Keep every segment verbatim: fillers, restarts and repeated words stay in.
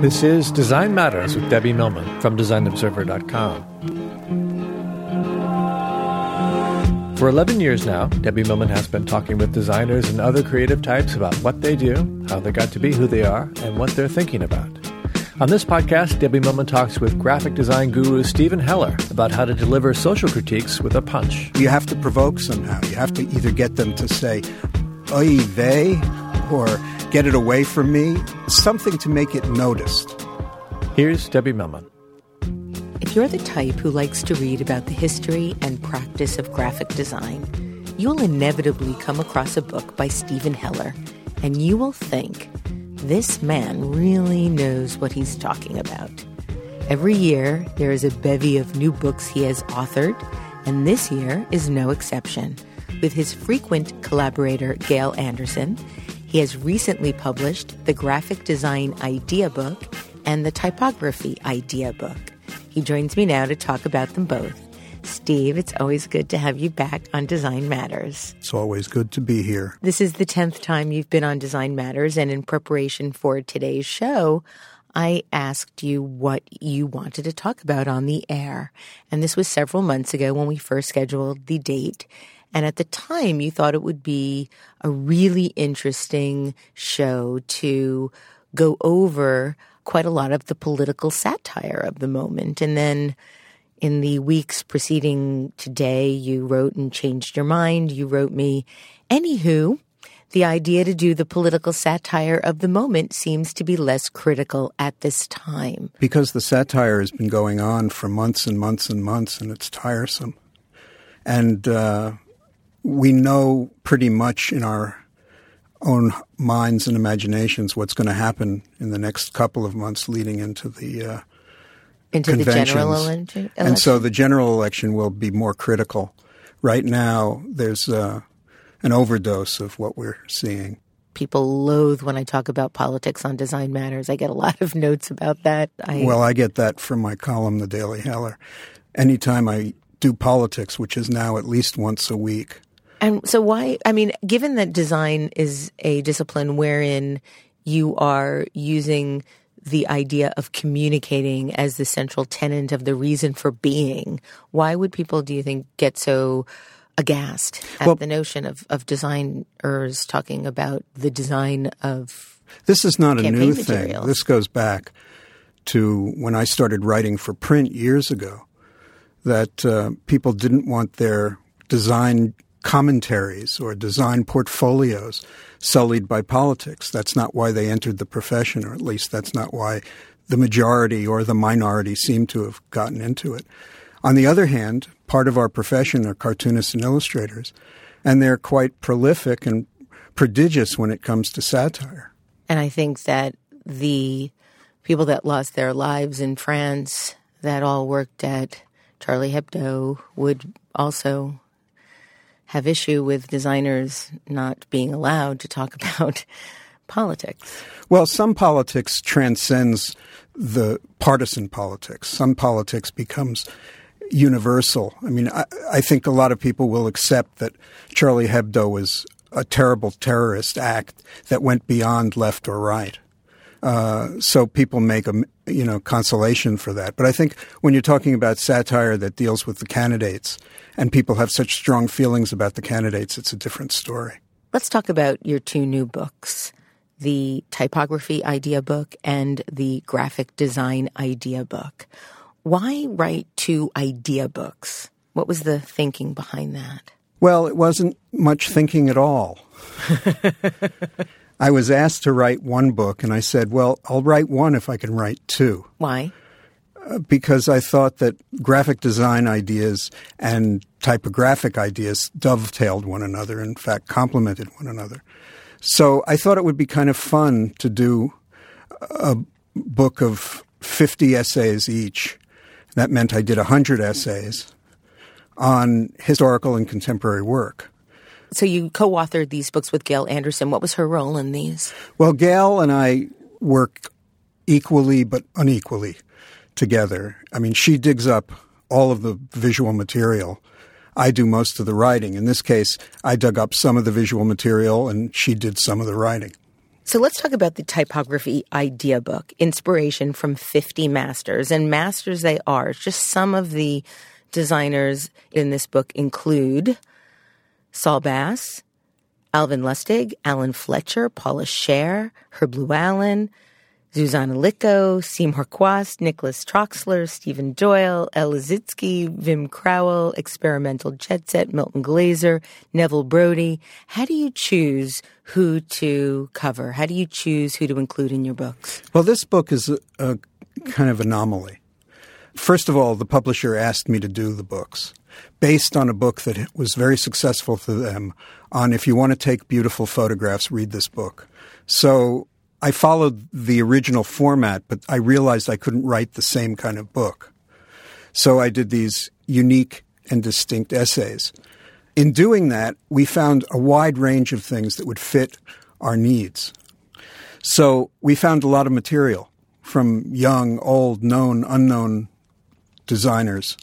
This is Design Matters with Debbie Millman from design observer dot com. For eleven years now, Debbie Millman has been talking with designers and other creative types about what they do, how they got to be who they are, and what they're thinking about. On this podcast, Debbie Millman talks with graphic design guru Stephen Heller about how to deliver social critiques with a punch. You have to provoke somehow. You have to either get them to say, oy vey, or get it away from me, something to make it noticed. Here's Debbie Millman. If you're the type who likes to read about the history and practice of graphic design, you'll inevitably come across a book by Stephen Heller, and you will think, this man really knows what he's talking about. Every year, there is a bevy of new books he has authored, and this year is no exception. With his frequent collaborator, Gail Anderson, he has recently published the Graphic Design Idea Book and the Typography Idea Book. He joins me now to talk about them both. Steve, it's always good to have you back on Design Matters. It's always good to be here. This is the tenth time you've been on Design Matters, and in preparation for today's show, I asked you what you wanted to talk about on the air. And this was several months ago when we first scheduled the date. And at the time, you thought it would be a really interesting show to go over quite a lot of the political satire of the moment. And then in the weeks preceding today, you wrote and changed your mind. You wrote me, anywho, the idea to do the political satire of the moment seems to be less critical at this time. Because the satire has been going on for months and months and months, and it's tiresome. And uh we know pretty much in our own minds and imaginations what's going to happen in the next couple of months leading into the uh, into conventions. The general election. And so the general election will be more critical. Right now, there's uh, an overdose of what we're seeing. People loathe when I talk about politics on Design Matters. I get a lot of notes about that. I... Well, I get that from my column, The Daily Heller. Anytime I do politics, which is now at least once a week. And so why – I mean, given that design is a discipline wherein you are using the idea of communicating as the central tenet of the reason for being, why would people, do you think, get so aghast at well, the notion of, of designers talking about the design of campaign materials? This is not a new thing. This goes back to when I started writing for print years ago, that uh, people didn't want their design – commentaries or design portfolios sullied by politics. That's not why they entered the profession, or at least that's not why the majority or the minority seem to have gotten into it. On the other hand, part of our profession are cartoonists and illustrators, and they're quite prolific and prodigious when it comes to satire. And I think that the people that lost their lives in France that all worked at Charlie Hebdo would also have issue with designers not being allowed to talk about politics. Well, some politics transcends the partisan politics. Some politics becomes universal. I mean, I, I think a lot of people will accept that Charlie Hebdo was a terrible terrorist act that went beyond left or right. Uh, so people make a, you know, consolation for that. But I think when you're talking about satire that deals with the candidates and people have such strong feelings about the candidates, it's a different story. Let's talk about your two new books, the Typography Idea Book and the Graphic Design Idea Book. Why write two idea books? What was the thinking behind that? Well, it wasn't much thinking at all. I was asked to write one book, and I said, well, I'll write one if I can write two. Why? Uh, because I thought that graphic design ideas and typographic ideas dovetailed one another, in fact, complemented one another. So I thought it would be kind of fun to do a book of fifty essays each. That meant I did one hundred essays on historical and contemporary work. So you co-authored these books with Gail Anderson. What was her role in these? Well, Gail and I work equally but unequally together. I mean, she digs up all of the visual material. I do most of the writing. In this case, I dug up some of the visual material and she did some of the writing. So let's talk about the Typography Idea Book, inspiration from fifty masters. And masters they are. Just some of the designers in this book include Saul Bass, Alvin Lustig, Alan Fletcher, Paula Scher, Herb Lubalin, Zuzana Licko, Seymour Quast, Nicholas Troxler, Stephen Doyle, El Lissitzky, Vim Crowell, Experimental Jet Set, Milton Glaser, Neville Brody. How do you choose who to cover? How do you choose who to include in your books? Well, this book is a, a kind of anomaly. First of all, the publisher asked me to do the books based on a book that was very successful for them on if you want to take beautiful photographs, read this book. So I followed the original format, but I realized I couldn't write the same kind of book. So I did these unique and distinct essays. In doing that, we found a wide range of things that would fit our needs. So we found a lot of material from young, old, known, unknown designers.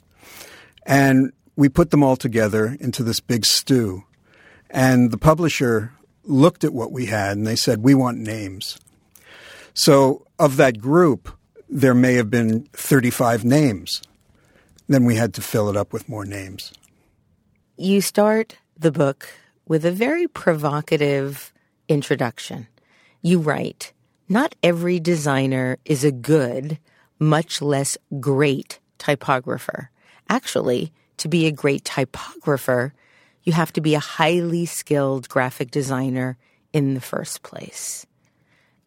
And we put them all together into this big stew. And the publisher looked at what we had and they said, we want names. So of that group, there may have been thirty-five names. Then we had to fill it up with more names. You start the book with a very provocative introduction. You write, "Not every designer is a good, much less great typographer. Actually, to be a great typographer, you have to be a highly skilled graphic designer in the first place."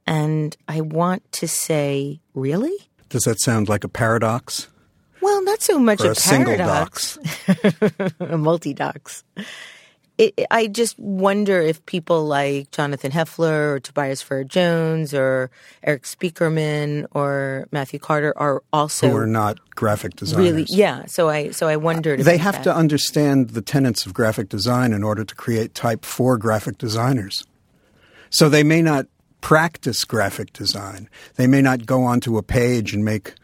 And I want to say, really? Does that sound like a paradox? Well, not so much or a, a paradox. Single dox. A multi-dox. It, I just wonder if people like Jonathan Heffler or Tobias Farrar-Jones or Eric Speakerman or Matthew Carter are also who are not graphic designers. Really, yeah. So I so I wondered. Uh, they have that. To understand the tenets of graphic design in order to create type for graphic designers. So they may not practice graphic design. They may not go onto a page and make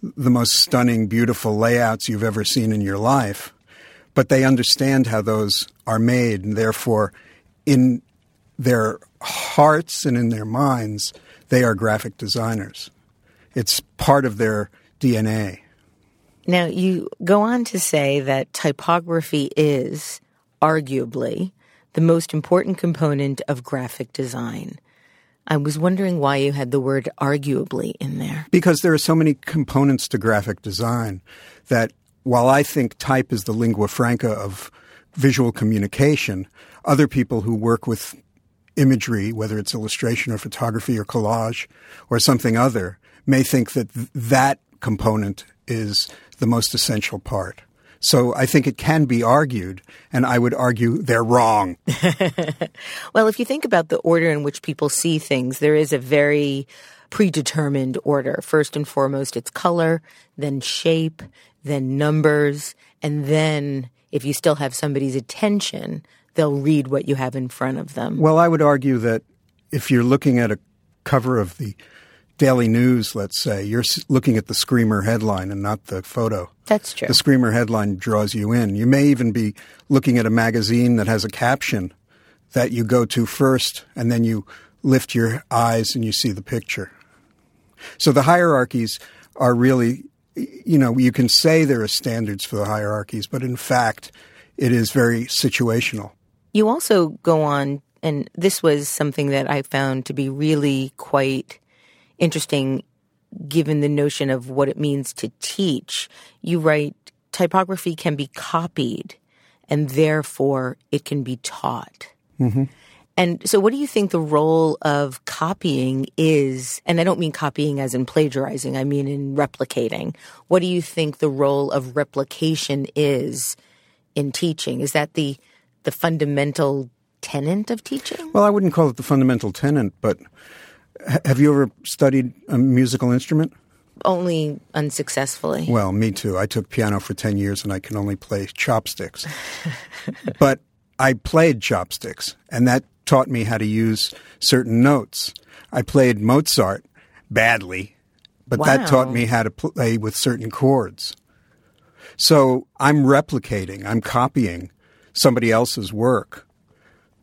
the most stunning, beautiful layouts you've ever seen in your life. But they understand how those are made, and therefore in their hearts and in their minds, they are graphic designers. It's part of their D N A. Now, you go on to say that typography is, arguably, the most important component of graphic design. I was wondering why you had the word arguably in there. Because there are so many components to graphic design that while I think type is the lingua franca of visual communication, other people who work with imagery, whether it's illustration or photography or collage or something other, may think that th- that component is the most essential part. So I think it can be argued, and I would argue they're wrong. Well, if you think about the order in which people see things, there is a very predetermined order. First and foremost, it's color, then shape, then numbers, and then if you still have somebody's attention, they'll read what you have in front of them. Well, I would argue that if you're looking at a cover of the Daily News, let's say, you're looking at the screamer headline and not the photo. That's true. The screamer headline draws you in. You may even be looking at a magazine that has a caption that you go to first, and then you lift your eyes and you see the picture. So the hierarchies are really, you know, you can say there are standards for the hierarchies, but in fact, it is very situational. You also go on, and this was something that I found to be really quite interesting, given the notion of what it means to teach. You write, typography can be copied, and therefore it can be taught. Mm-hmm. And so what do you think the role of copying is? And I don't mean copying as in plagiarizing. I mean in replicating. What do you think the role of replication is in teaching? Is that the the fundamental tenet of teaching? Well, I wouldn't call it the fundamental tenet, but have you ever studied a musical instrument? Only unsuccessfully. Well, me too. I took piano for ten years and I can only play chopsticks. But I played chopsticks, and that taught me how to use certain notes. I played Mozart badly, but wow. That taught me how to play with certain chords. So I'm replicating, I'm copying somebody else's work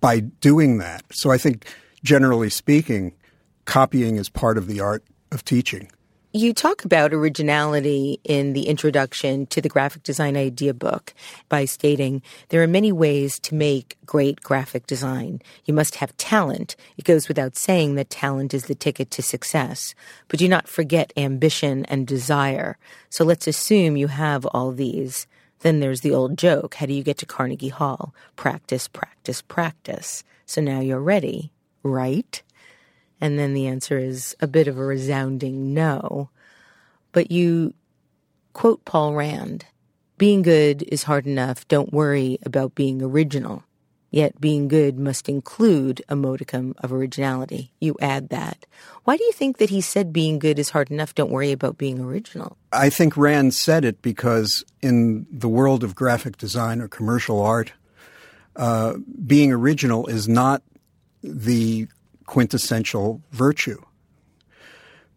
by doing that. So I think, generally speaking, copying is part of the art of teaching. You talk about originality in the introduction to the Graphic Design Idea Book by stating there are many ways to make great graphic design. You must have talent. It goes without saying that talent is the ticket to success. But do not forget ambition and desire. So let's assume you have all these. Then there's the old joke. How do you get to Carnegie Hall? Practice, practice, practice. So now you're ready, right? And then the answer is a bit of a resounding no. But you quote Paul Rand, being good is hard enough, don't worry about being original. Yet being good must include a modicum of originality. You add that. Why do you think that he said being good is hard enough, don't worry about being original? I think Rand said it because in the world of graphic design or commercial art, uh, being original is not the quintessential virtue.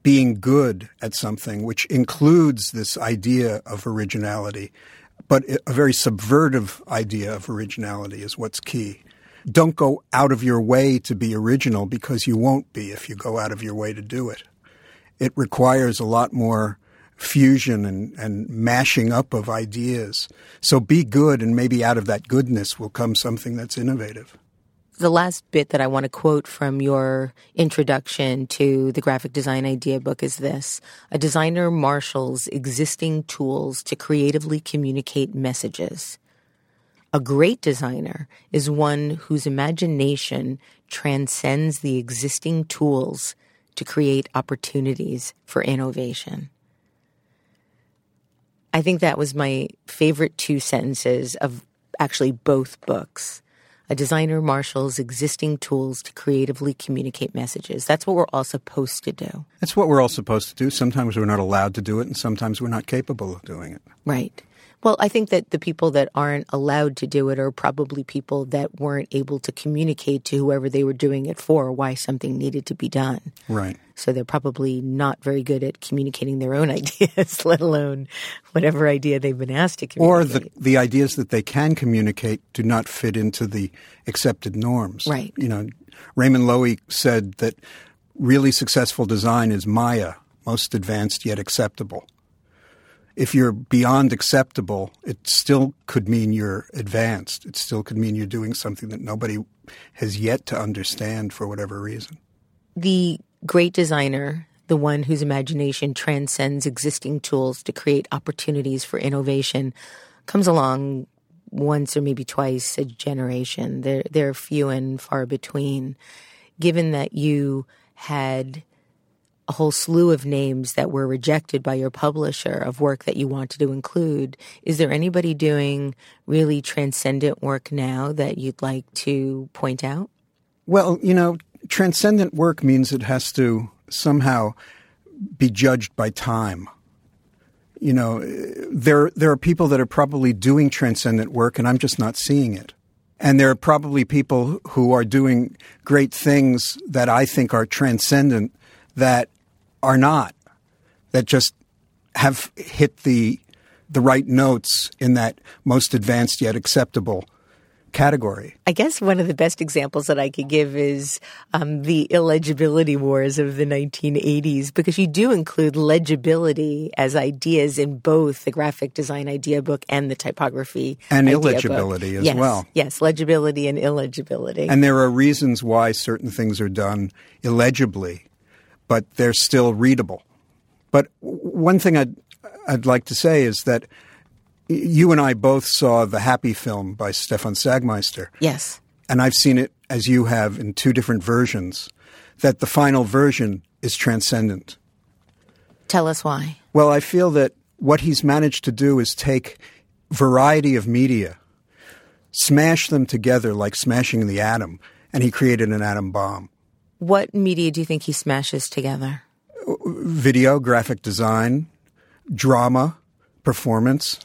Being good at something, which includes this idea of originality, but a very subvertive idea of originality, is what's key. Don't go out of your way to be original, because you won't be if you go out of your way to do it. It requires a lot more fusion and, and mashing up of ideas. So be good, and maybe out of that goodness will come something that's innovative. The last bit that I want to quote from your introduction to the Graphic Design Idea Book is this. A designer marshals existing tools to creatively communicate messages. A great designer is one whose imagination transcends the existing tools to create opportunities for innovation. I think that was my favorite two sentences of actually both books. A designer marshals existing tools to creatively communicate messages. That's what we're all supposed to do. That's what we're all supposed to do. Sometimes we're not allowed to do it, and sometimes we're not capable of doing it. Right. Well, I think that the people that aren't allowed to do it are probably people that weren't able to communicate to whoever they were doing it for why something needed to be done. Right. So they're probably not very good at communicating their own ideas, let alone whatever idea they've been asked to communicate. Or the, the ideas that they can communicate do not fit into the accepted norms. Right. You know, Raymond Loewy said that really successful design is Maya, most advanced yet acceptable. If you're beyond acceptable, it still could mean you're advanced. It still could mean you're doing something that nobody has yet to understand for whatever reason. The great designer, the one whose imagination transcends existing tools to create opportunities for innovation, comes along once or maybe twice a generation. They're, they're few and far between. Given that you had a whole slew of names that were rejected by your publisher of work that you wanted to include, is there anybody doing really transcendent work now that you'd like to point out? Well, you know, transcendent work means it has to somehow be judged by time. You know, there there are people that are probably doing transcendent work, and I'm just not seeing it. And there are probably people who are doing great things that I think are transcendent that are not, that just have hit the the right notes in that most advanced yet acceptable category. I guess one of the best examples that I could give is um, the illegibility wars of the nineteen eighties, because you do include legibility as ideas in both the Graphic Design Idea Book and the Typography and Idea Book. And illegibility as yes, well. Yes, legibility and illegibility. And there are reasons why certain things are done illegibly, but they're still readable. But one thing I'd, I'd like to say is that you and I both saw the Happy film by Stefan Sagmeister. Yes. And I've seen it, as you have, in two different versions, that the final version is transcendent. Tell us why. Well, I feel that what he's managed to do is take variety of media, smash them together like smashing the atom, and he created an atom bomb. What media do you think he smashes together? Video, graphic design, drama, performance.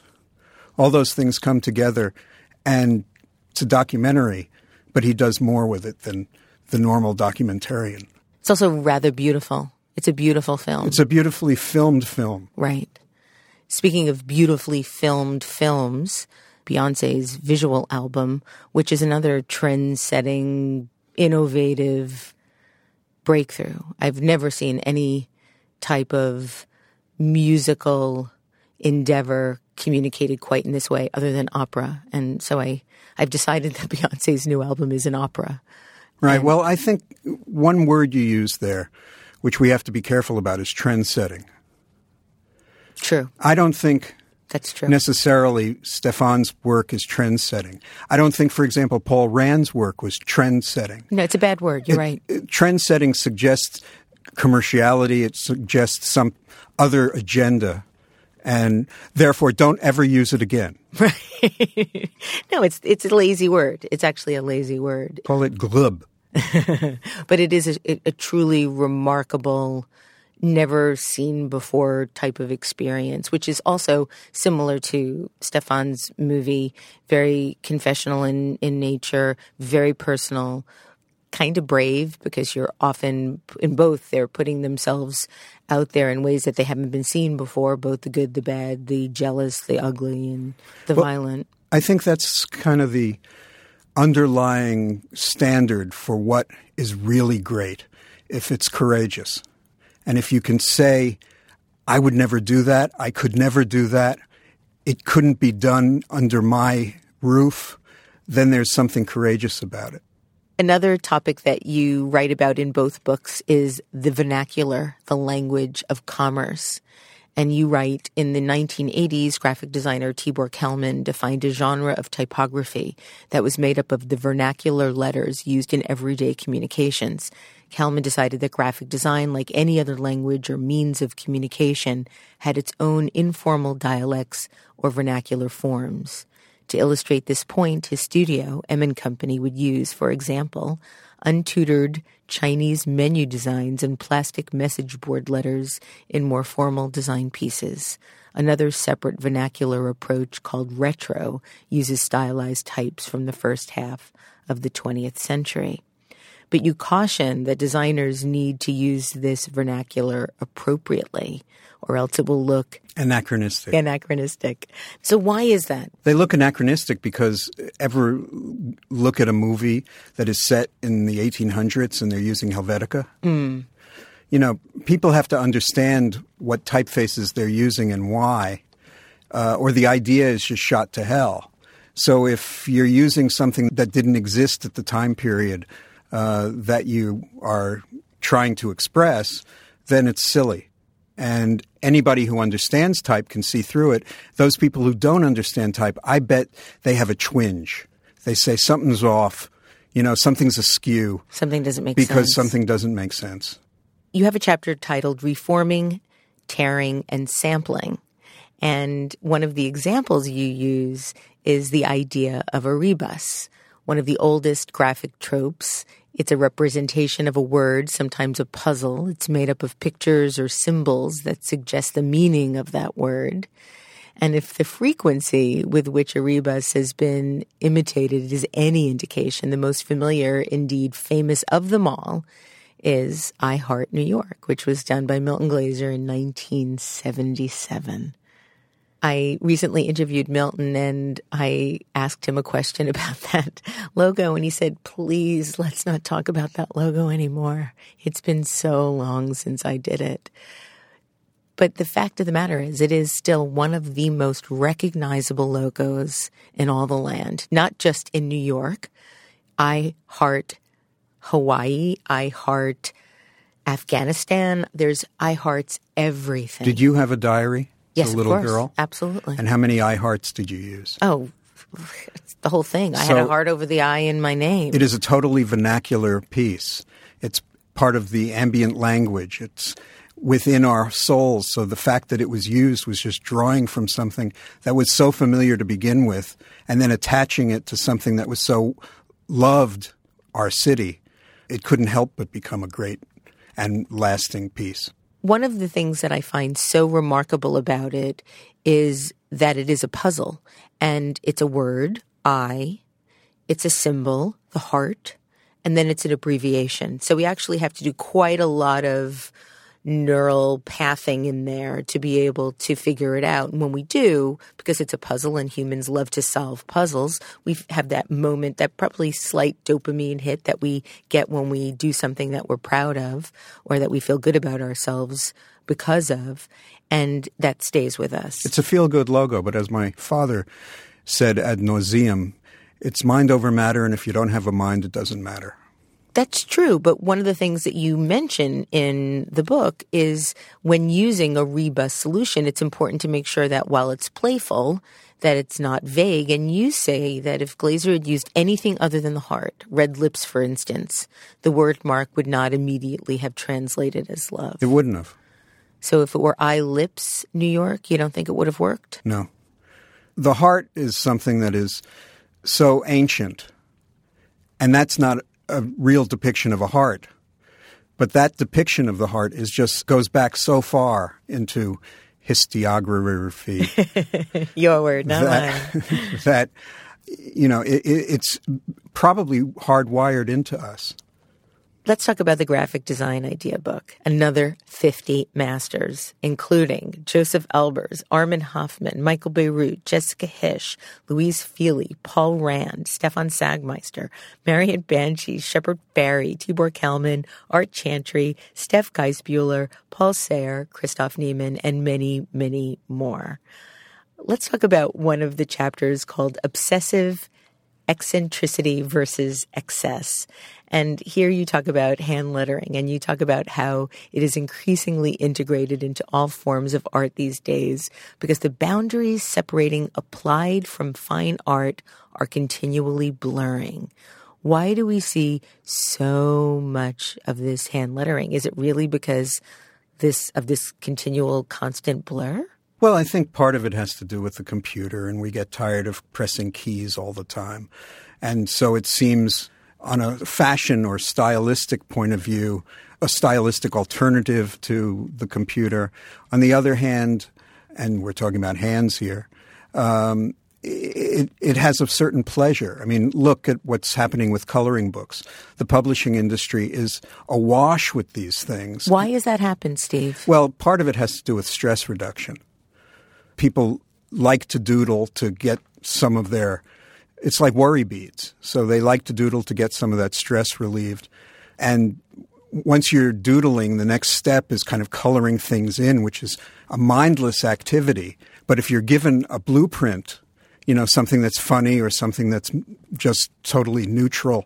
All those things come together, and it's a documentary, but he does more with it than the normal documentarian. It's also rather beautiful. It's a beautiful film. It's a beautifully filmed film. Right. Speaking of beautifully filmed films, Beyoncé's visual album, which is another trend-setting, innovative breakthrough. I've never seen any type of musical endeavor communicated quite in this way other than opera. And so I, I've decided that Beyoncé's new album is an opera. Right. And well, I think one word you use there, which we have to be careful about, is trend setting. True. I don't think that's true. Necessarily Stefan's work is trend setting. I don't think, for example, Paul Rand's work was trend setting. No, it's a bad word. You're it, right. It, trend setting suggests commerciality. It suggests some other agenda. And therefore, don't ever use it again. Right. No, it's it's a lazy word. It's actually a lazy word. Call it glib. But it is a, a truly remarkable, never seen before type of experience, which is also similar to Stefan's movie, very confessional in, in nature, very personal, kind of brave, because you're often in both. They're putting themselves out there in ways that they haven't been seen before, both the good, the bad, the jealous, the ugly, and the well, violent. I think that's kind of the underlying standard for what is really great, if it's courageous. And if you can say, I would never do that, I could never do that, it couldn't be done under my roof, then there's something courageous about it. Another topic that you write about in both books is the vernacular, the language of commerce. And you write, in the nineteen eighties, graphic designer Tibor Kalman defined a genre of typography that was made up of the vernacular letters used in everyday communications. Kalman decided that graphic design, like any other language or means of communication, had its own informal dialects or vernacular forms. To illustrate this point, his studio, M and Company, would use, for example, untutored Chinese menu designs and plastic message board letters in more formal design pieces. Another separate vernacular approach called retro uses stylized types from the first half of the twentieth century. But you caution that designers need to use this vernacular appropriately, or else it will look anachronistic. Anachronistic. So why is that? They look anachronistic because ever look at a movie that is set in the eighteen hundreds and they're using Helvetica? Mm. You know, people have to understand what typefaces they're using and why, uh, or the idea is just shot to hell. So if you're using something that didn't exist at the time period uh, that you are trying to express, then it's silly. And anybody who understands type can see through it. Those people who don't understand type, I bet they have a twinge. They say something's off, you know, something's askew. Something doesn't make sense. Because something doesn't make sense. You have a chapter titled Reforming, Tearing, and Sampling. And one of the examples you use is the idea of a rebus, one of the oldest graphic tropes. It's a representation of a word, sometimes a puzzle. It's made up of pictures or symbols that suggest the meaning of that word. And if the frequency with which a rebus has been imitated is any indication, the most familiar, indeed famous of them all, is I Heart New York, which was done by Milton Glaser in nineteen seventy-seven. I recently interviewed Milton and I asked him a question about that logo, and he said, please, let's not talk about that logo anymore. It's been so long since I did it. But the fact of the matter is, it is still one of the most recognizable logos in all the land, not just in New York. I heart Hawaii. I heart Afghanistan. There's I hearts everything. Did you have a diary? Yes, a little of course. Girl? Absolutely. And how many I hearts did you use? Oh, the whole thing. I so had a heart over the I in my name. It is a totally vernacular piece. It's part of the ambient language. It's within our souls. So the fact that it was used was just drawing from something that was so familiar to begin with and then attaching it to something that was so loved our city. It couldn't help but become a great and lasting piece. One of the things that I find so remarkable about it is that it is a puzzle, and it's a word, I, it's a symbol, the heart, and then it's an abbreviation. So we actually have to do quite a lot of neural pathing in there to be able to figure it out. And when we do, because it's a puzzle and humans love to solve puzzles, we have that moment, that probably slight dopamine hit that we get when we do something that we're proud of or that we feel good about ourselves because of, and that stays with us. It's a feel-good logo, but as my father said ad nauseum, it's mind over matter, and if you don't have a mind, it doesn't matter. That's true, but one of the things that you mention in the book is when using a rebus solution, it's important to make sure that while it's playful, that it's not vague. And you say that if Glaser had used anything other than the heart, red lips, for instance, the word mark would not immediately have translated as love. It wouldn't have. So if it were I lips, New York, you don't think it would have worked? No. The heart is something that is so ancient, and that's not a real depiction of a heart. But that depiction of the heart is just goes back so far into historiography. Your word, not that, mine. That, you know, it, it's probably hardwired into us. Let's talk about the Graphic Design Idea Book. Another fifty masters, including Joseph Albers, Armin Hoffman, Michael Bierut, Jessica Hish, Louise Feely, Paul Rand, Stefan Sagmeister, Marian Banshee, Shepard Fairey, Tibor Kalman, Art Chantry, Steph Geisbuehler, Paul Sahre, Christoph Nieman, and many, many more. Let's talk about one of the chapters called Obsessive Eccentricity versus Excess. And here you talk about hand lettering, and you talk about how it is increasingly integrated into all forms of art these days because the boundaries separating applied from fine art are continually blurring. Why do we see so much of this hand lettering? Is it really because this of this continual constant blur? Well, I think part of it has to do with the computer, and we get tired of pressing keys all the time. And so it seems on a fashion or stylistic point of view, a stylistic alternative to the computer. On the other hand, and we're talking about hands here, um, it, it has a certain pleasure. I mean, look at what's happening with coloring books. The publishing industry is awash with these things. Why has that happened, Steve? Well, part of it has to do with stress reduction. People like to doodle to get some of their – it's like worry beads. So they like to doodle to get some of that stress relieved. And once you're doodling, the next step is kind of coloring things in, which is a mindless activity. But if you're given a blueprint, you know, something that's funny or something that's just totally neutral,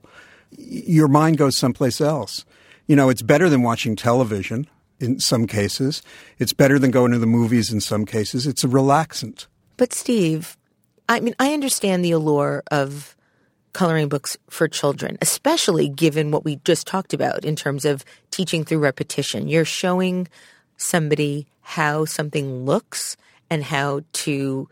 your mind goes someplace else. You know, it's better than watching television. In some cases, it's better than going to the movies. In some cases, it's a relaxant. But Steve, I mean, I understand the allure of coloring books for children, especially given what we just talked about in terms of teaching through repetition. You're showing somebody how something looks and how to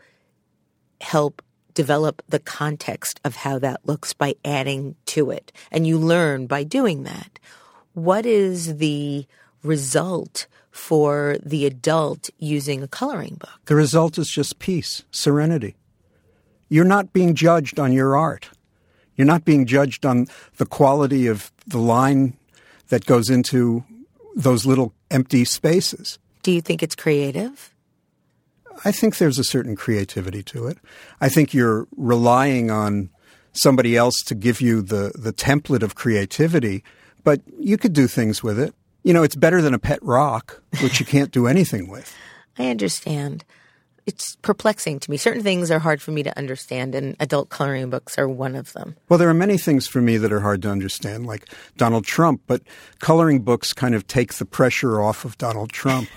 help develop the context of how that looks by adding to it. And you learn by doing that. What is the result for the adult using a coloring book? The result is just peace, serenity. You're not being judged on your art. You're not being judged on the quality of the line that goes into those little empty spaces. Do you think it's creative? I think there's a certain creativity to it. I think you're relying on somebody else to give you the, the template of creativity, but you could do things with it. You know, it's better than a pet rock, which you can't do anything with. I understand. It's perplexing to me. Certain things are hard for me to understand, and adult coloring books are one of them. Well, there are many things for me that are hard to understand, like Donald Trump, but coloring books kind of take the pressure off of Donald Trump.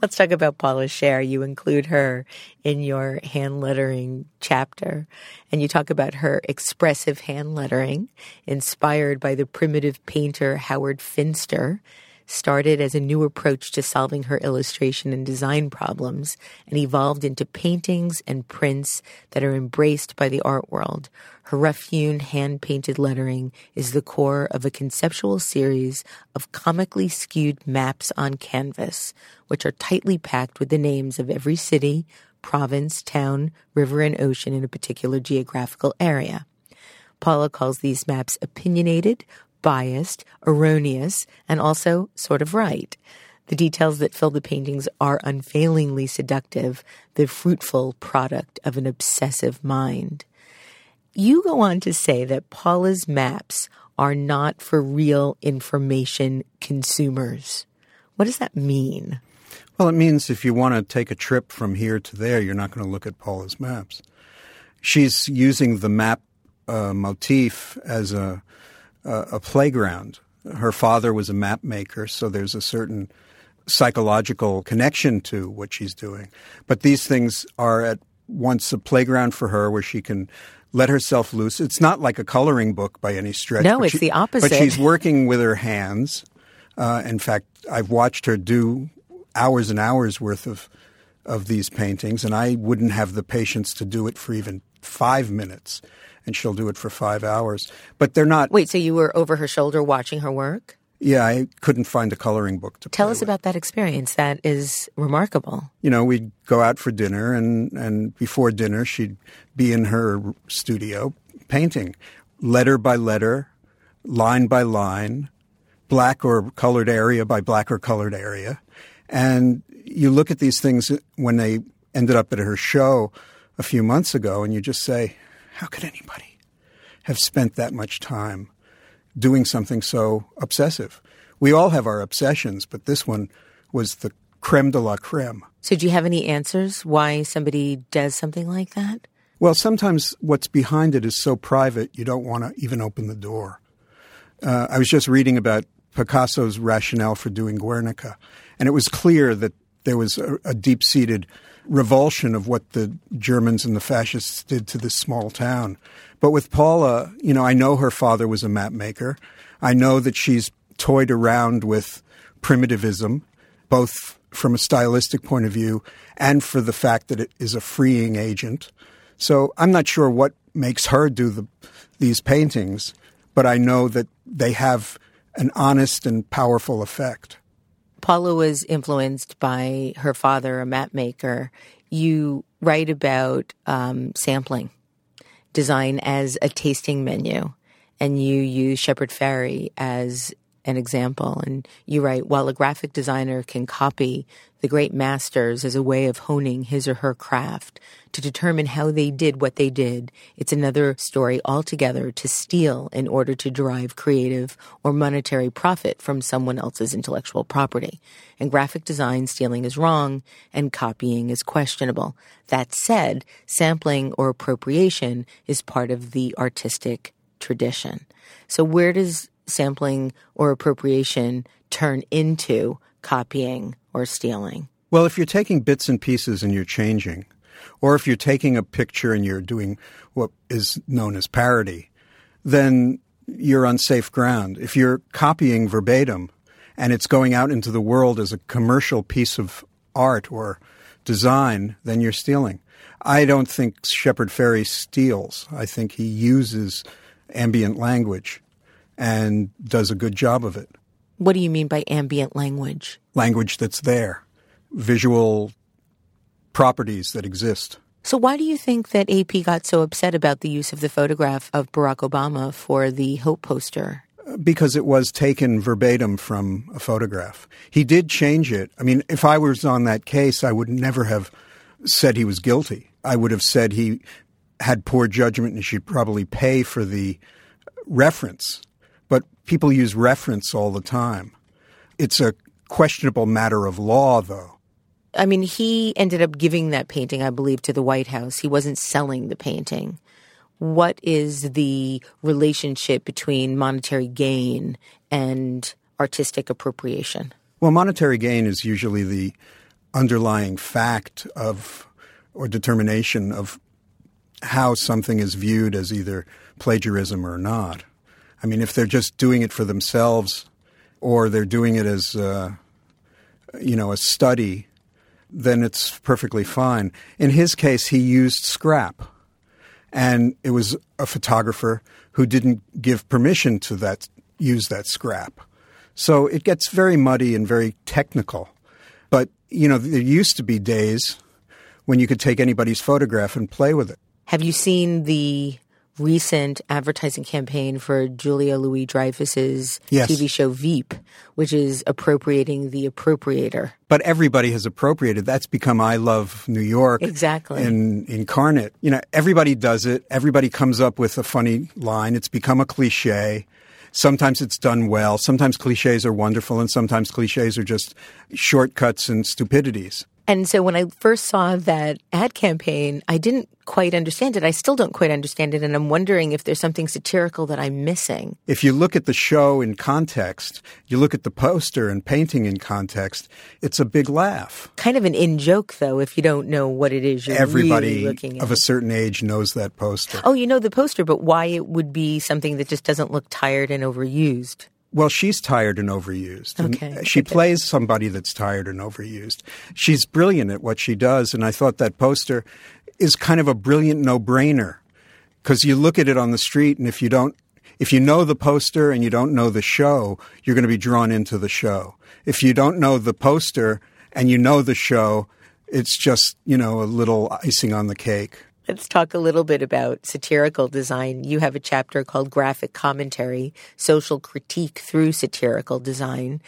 Let's talk about Paula Scher. You include her in your hand lettering chapter, and you talk about her expressive hand lettering, inspired by the primitive painter Howard Finster, started as a new approach to solving her illustration and design problems and evolved into paintings and prints that are embraced by the art world. Her rough-hewn, hand-painted lettering is the core of a conceptual series of comically skewed maps on canvas, which are tightly packed with the names of every city, province, town, river, and ocean in a particular geographical area. Paula calls these maps opinionated, biased, erroneous, and also sort of right. The details that fill the paintings are unfailingly seductive, the fruitful product of an obsessive mind. You go on to say that Paula's maps are not for real information consumers. What does that mean? Well, it means if you want to take a trip from here to there, you're not going to look at Paula's maps. She's using the map uh, motif as a Uh, a playground. Her father was a map maker, so there's a certain psychological connection to what she's doing. But these things are at once a playground for her where she can let herself loose. It's not like a coloring book by any stretch. No, it's she, the opposite. But she's working with her hands. Uh, in fact, I've watched her do hours and hours worth of of these paintings, and I wouldn't have the patience to do it for even five minutes. And she'll do it for five hours. But they're not... Wait, so you were over her shoulder watching her work? Yeah, I couldn't find a coloring book to Tell play us with. About that experience. That is remarkable. You know, we'd go out for dinner, and, and before dinner she'd be in her studio painting, letter by letter, line by line, black or colored area by black or colored area. And you look at these things when they ended up at her show a few months ago, and you just say... How could anybody have spent that much time doing something so obsessive? We all have our obsessions, but this one was the creme de la creme. So do you have any answers why somebody does something like that? Well, sometimes what's behind it is so private you don't want to even open the door. Uh, I was just reading about Picasso's rationale for doing Guernica, and it was clear that there was a, a deep-seated revulsion of what the Germans and the fascists did to this small town. But with Paula, you know, I know her father was a map maker. I know that she's toyed around with primitivism, both from a stylistic point of view and for the fact that it is a freeing agent. So I'm not sure what makes her do the, these paintings, but I know that they have an honest and powerful effect. Paula was influenced by her father, a map maker. You write about um, sampling, design as a tasting menu, and you use Shepard Fairey as an example. And you write, while a graphic designer can copy the great masters as a way of honing his or her craft to determine how they did what they did, it's another story altogether to steal in order to derive creative or monetary profit from someone else's intellectual property. In graphic design, stealing is wrong and copying is questionable. That said, sampling or appropriation is part of the artistic tradition. So where does sampling or appropriation turn into copying or stealing? Well, if you're taking bits and pieces and you're changing, or if you're taking a picture and you're doing what is known as parody, then you're on safe ground. If you're copying verbatim and it's going out into the world as a commercial piece of art or design, then you're stealing. I don't think Shepard Fairey steals. I think he uses ambient language and does a good job of it. What do you mean by ambient language? Language that's there, visual properties that exist. So why do you think that A P got so upset about the use of the photograph of Barack Obama for the Hope poster? because it was taken verbatim from a photograph. He did change it. I mean, if I was on that case, I would never have said he was guilty. I would have said he had poor judgment and should probably pay for the reference. But people use reference all the time. It's a questionable matter of law, though. I mean, he ended up giving that painting, I believe, to the White House. He wasn't selling the painting. What is the relationship between monetary gain and artistic appropriation? Well, monetary gain is usually the underlying fact of or determination of how something is viewed as either plagiarism or not. I mean, if they're just doing it for themselves or they're doing it as, uh, you know, a study, then it's perfectly fine. In his case, he used scrap. And it was a photographer who didn't give permission to that use that scrap. So it gets very muddy and very technical. But, you know, there used to be days when you could take anybody's photograph and play with it. Have you seen the recent advertising campaign for Julia Louis-Dreyfus's yes. T V show Veep, which is appropriating the appropriator? But everybody has appropriated. That's become I Love New York. Exactly. In, incarnate. You know, everybody does it. Everybody comes up with a funny line. It's become a cliche. Sometimes it's done well. Sometimes cliches are wonderful, and sometimes cliches are just shortcuts and stupidities. And so when I first saw that ad campaign, I didn't quite understand it. I still don't quite understand it, and I'm wondering if there's something satirical that I'm missing. If you look at the show in context, you look at the poster and painting in context, it's a big laugh. Kind of an in-joke, though, if you don't know what it is you're Everybody really looking at. Everybody of a certain age knows that poster. Oh, you know the poster, but why it would be something that just doesn't look tired and overused. Well, she's tired and overused. Okay. And she plays somebody that's tired and overused. She's brilliant at what she does, and I thought that poster is kind of a brilliant no-brainer because you look at it on the street, and if you don't, if you know the poster and you don't know the show, you're going to be drawn into the show. If you don't know the poster and you know the show, it's just, you know, a little icing on the cake. Let's talk a little bit about satirical design. You have a chapter called Graphic Commentary, Social Critique Through Satirical Design,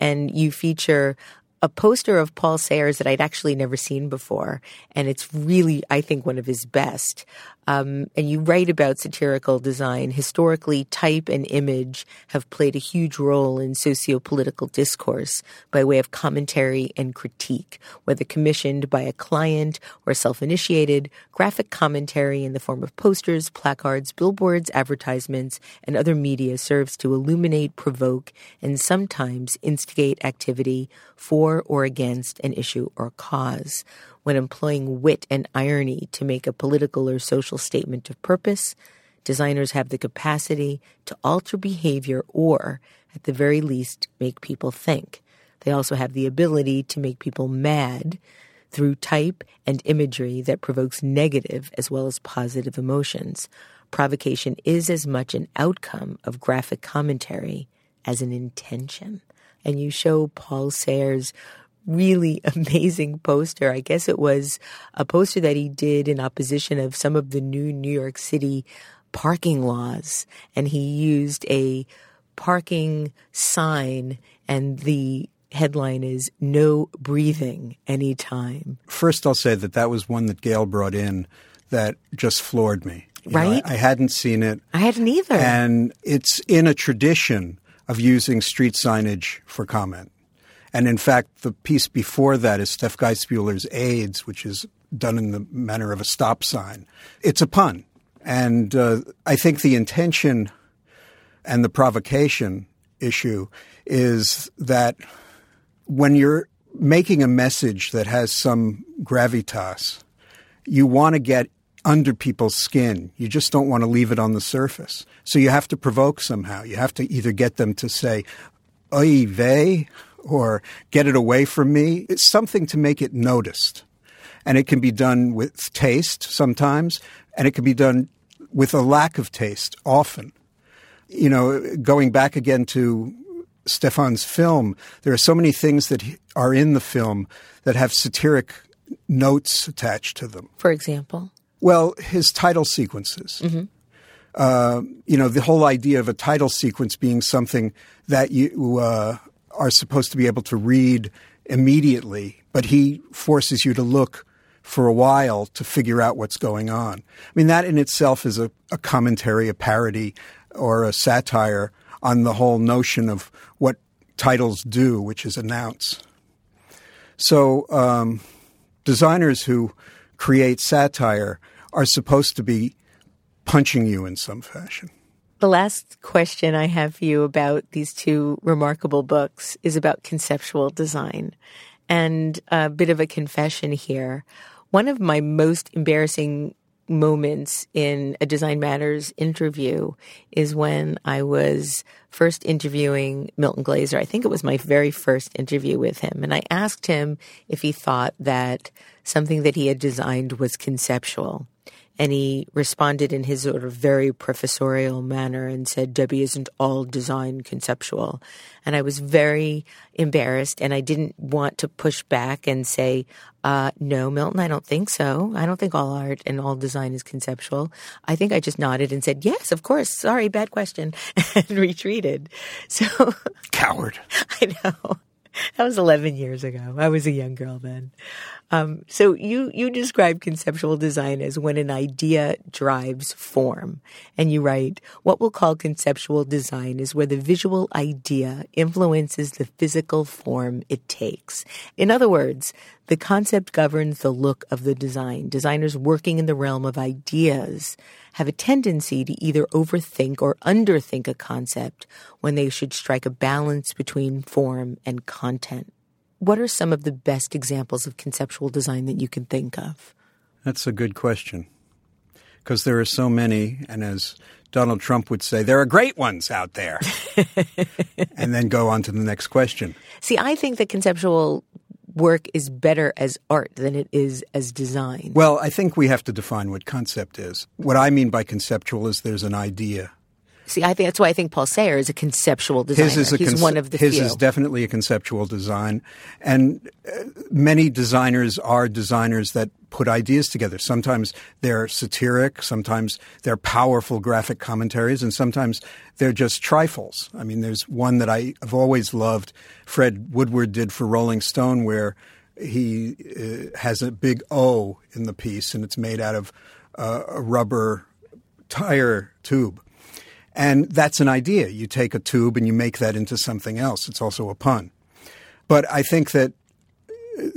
and you feature a poster of Paul Sahre that I'd actually never seen before, and it's really, I think, one of his best. Um, and you write about satirical design. Historically, type and image have played a huge role in socio-political discourse by way of commentary and critique. Whether commissioned by a client or self-initiated, graphic commentary in the form of posters, placards, billboards, advertisements, and other media serves to illuminate, provoke, and sometimes instigate activity for or against an issue or cause. When employing wit and irony to make a political or social statement of purpose, designers have the capacity to alter behavior or, at the very least, make people think. They also have the ability to make people mad through type and imagery that provokes negative as well as positive emotions. Provocation is as much an outcome of graphic commentary as an intention. And you show Paul Sahre's really amazing poster. I guess it was a poster that he did in opposition of some of the new New York City parking laws. And he used a parking sign, and the headline is "No Breathing Anytime." First, I'll say that that was one that Gail brought in that just floored me. You right? Know, I, I hadn't seen it. I hadn't either. And it's in a tradition of using street signage for comment. And in fact, the piece before that is Steph Geisbuehler's Aids, which is done in the manner of a stop sign. It's a pun. And uh, I think the intention and the provocation issue is that when you're making a message that has some gravitas, you want to get under people's skin. You just don't want to leave it on the surface. So you have to provoke somehow. You have to either get them to say, oy vey, or get it away from me. It's something to make it noticed. And it can be done with taste sometimes, and it can be done with a lack of taste often. You know, going back again to Stefan's film, there are so many things that are in the film that have satiric notes attached to them. For example? Well, his title sequences. Mm-hmm. uh, you know, the whole idea of a title sequence being something that you uh, are supposed to be able to read immediately, but he forces you to look for a while to figure out what's going on. I mean, that in itself is a, a commentary, a parody, or a satire on the whole notion of what titles do, which is announce. So um, designers who create satire are supposed to be punching you in some fashion. The last question I have for you about these two remarkable books is about conceptual design. And a bit of a confession here. One of my most embarrassing moments in a Design Matters interview is when I was first interviewing Milton Glaser. I think it was my very first interview with him. And I asked him if he thought that something that he had designed was conceptual. And he responded in his sort of very professorial manner and said, "Debbie, isn't all design conceptual?" And I was very embarrassed, and I didn't want to push back and say, uh, no, Milton, I don't think so. I don't think all art and all design is conceptual. I think I just nodded and said, yes, of course. Sorry, bad question, and retreated. So Coward. I know. That was eleven years ago. I was a young girl then. Um, so you, you describe conceptual design as when an idea drives form. And you write, what we'll call conceptual design is where the visual idea influences the physical form it takes. In other words, the concept governs the look of the design. Designers working in the realm of ideas have a tendency to either overthink or underthink a concept when they should strike a balance between form and content. What are some of the best examples of conceptual design that you can think of? That's a good question, because there are so many, and as Donald Trump would say, there are great ones out there, and then go on to the next question. See, I think that conceptual work is better as art than it is as design. Well, I think we have to define what concept is. What I mean by conceptual is there's an idea. See, I think that's why I think Paul Sahre is a conceptual designer. His is a He's conce- one of the his few. His is definitely a conceptual design. And uh, many designers are designers that put ideas together. Sometimes they're satiric. Sometimes they're powerful graphic commentaries. And sometimes they're just trifles. I mean, there's one that I have always loved Fred Woodward did for Rolling Stone, where he uh, has a big O in the piece, and it's made out of uh, a rubber tire tube. And that's an idea. You take a tube and you make that into something else. It's also a pun. But I think that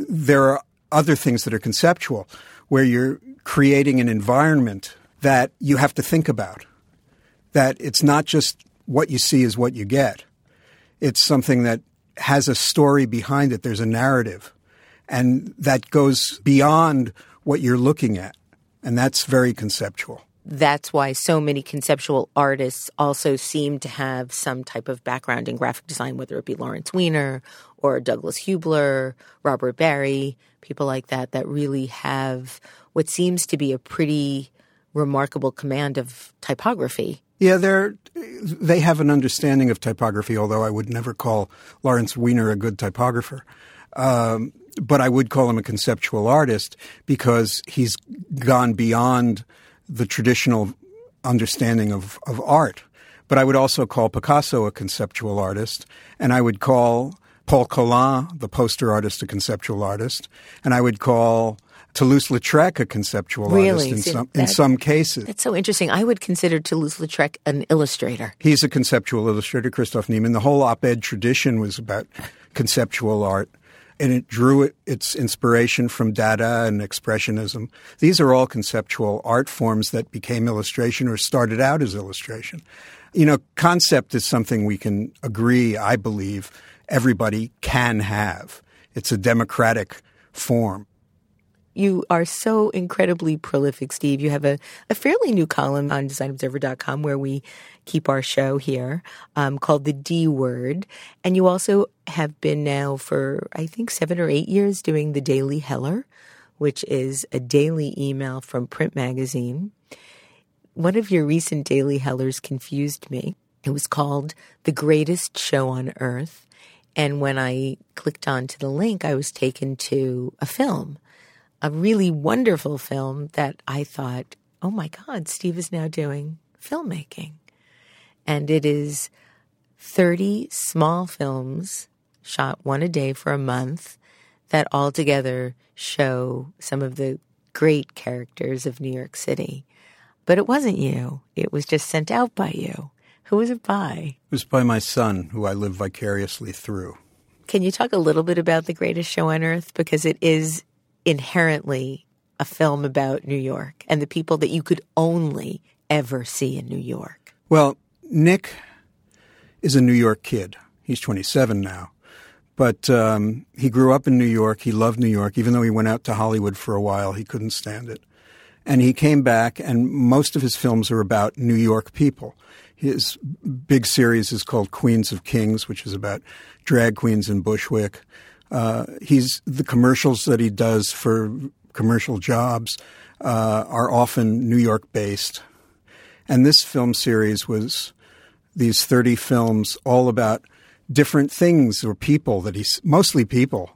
there are other things that are conceptual, where you're creating an environment that you have to think about, that it's not just what you see is what you get. It's something that has a story behind it. There's a narrative, and that goes beyond what you're looking at, and that's very conceptual. That's why so many conceptual artists also seem to have some type of background in graphic design, whether it be Lawrence Weiner or Douglas Hubler, Robert Barry, people like that, that really have what seems to be a pretty remarkable command of typography. Yeah, they're, they have an understanding of typography, although I would never call Lawrence Weiner a good typographer. Um, but I would call him a conceptual artist, because he's gone beyond the traditional understanding of, of art. But I would also call Picasso a conceptual artist, and I would call Paul Collin, the poster artist, a conceptual artist, and I would call Toulouse-Lautrec a conceptual really? artist in, See, some, that, in some cases. That's so interesting. I would consider Toulouse-Lautrec an illustrator. He's a conceptual illustrator, Christoph Nieman. The whole op-ed tradition was about conceptual art. And it drew its inspiration from Dada and Expressionism. These are all conceptual art forms that became illustration or started out as illustration. You know, concept is something we can agree, I believe, everybody can have. It's a democratic form. You are so incredibly prolific, Steve. You have a, a fairly new column on design observer dot com where we keep our show here um, called The D Word. And you also have been now for, I think, seven or eight years doing The Daily Heller, which is a daily email from Print Magazine. One of your recent Daily Hellers confused me. It was called The Greatest Show on Earth. And when I clicked onto the link, I was taken to a film. A really wonderful film that I thought, oh my God, Steve is now doing filmmaking. And it is thirty small films shot one a day for a month that all together show some of the great characters of New York City. But it wasn't you. It was just sent out by you. Who was it by? It was by my son, who I live vicariously through. Can you talk a little bit about The Greatest Show on Earth? Because it is inherently a film about New York and the people that you could only ever see in New York. Well, Nick is a New York kid. He's twenty-seven now. But um, he grew up in New York. He loved New York. Even though he went out to Hollywood for a while, he couldn't stand it. And he came back, and most of his films are about New York people. His big series is called Queens of Kings, which is about drag queens in Bushwick. Uh, he's the commercials that he does for commercial jobs uh, are often New York-based. And this film series was these thirty films all about different things or people that he – mostly people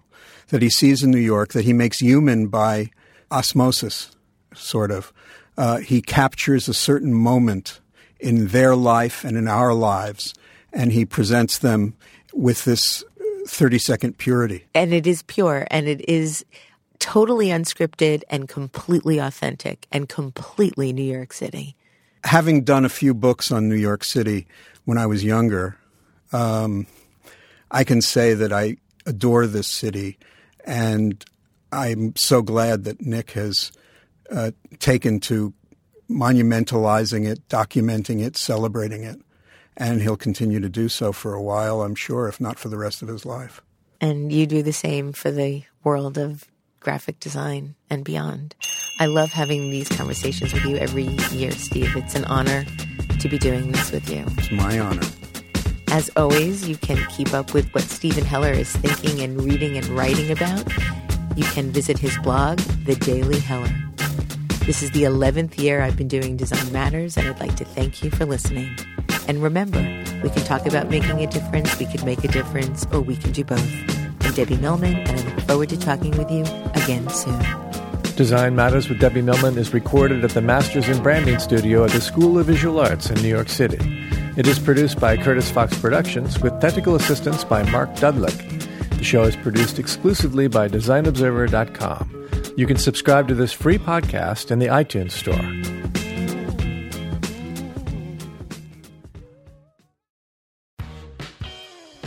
that he sees in New York that he makes human by osmosis. Sort of. Uh, he captures a certain moment in their life and in our lives, and he presents them with this thirty-second purity. And it is pure, and it is totally unscripted and completely authentic and completely New York City. Having done a few books on New York City when I was younger, um, I can say that I adore this city, and I'm so glad that Nick has Uh, taken to monumentalizing it, documenting it, celebrating it. And he'll continue to do so for a while, I'm sure, if not for the rest of his life. And you do the same for the world of graphic design and beyond. I love having these conversations with you every year, Steve. It's an honor to be doing this with you. It's my honor. As always, you can keep up with what Stephen Heller is thinking and reading and writing about. You can visit his blog, The Daily Heller. This is the eleventh year I've been doing Design Matters, and I'd like to thank you for listening. And remember, we can talk about making a difference, we can make a difference, or we can do both. I'm Debbie Millman, and I look forward to talking with you again soon. Design Matters with Debbie Millman is recorded at the Masters in Branding Studio at the School of Visual Arts in New York City. It is produced by Curtis Fox Productions with technical assistance by Mark Dudlick. The show is produced exclusively by design observer dot com. You can subscribe to this free podcast in the iTunes Store.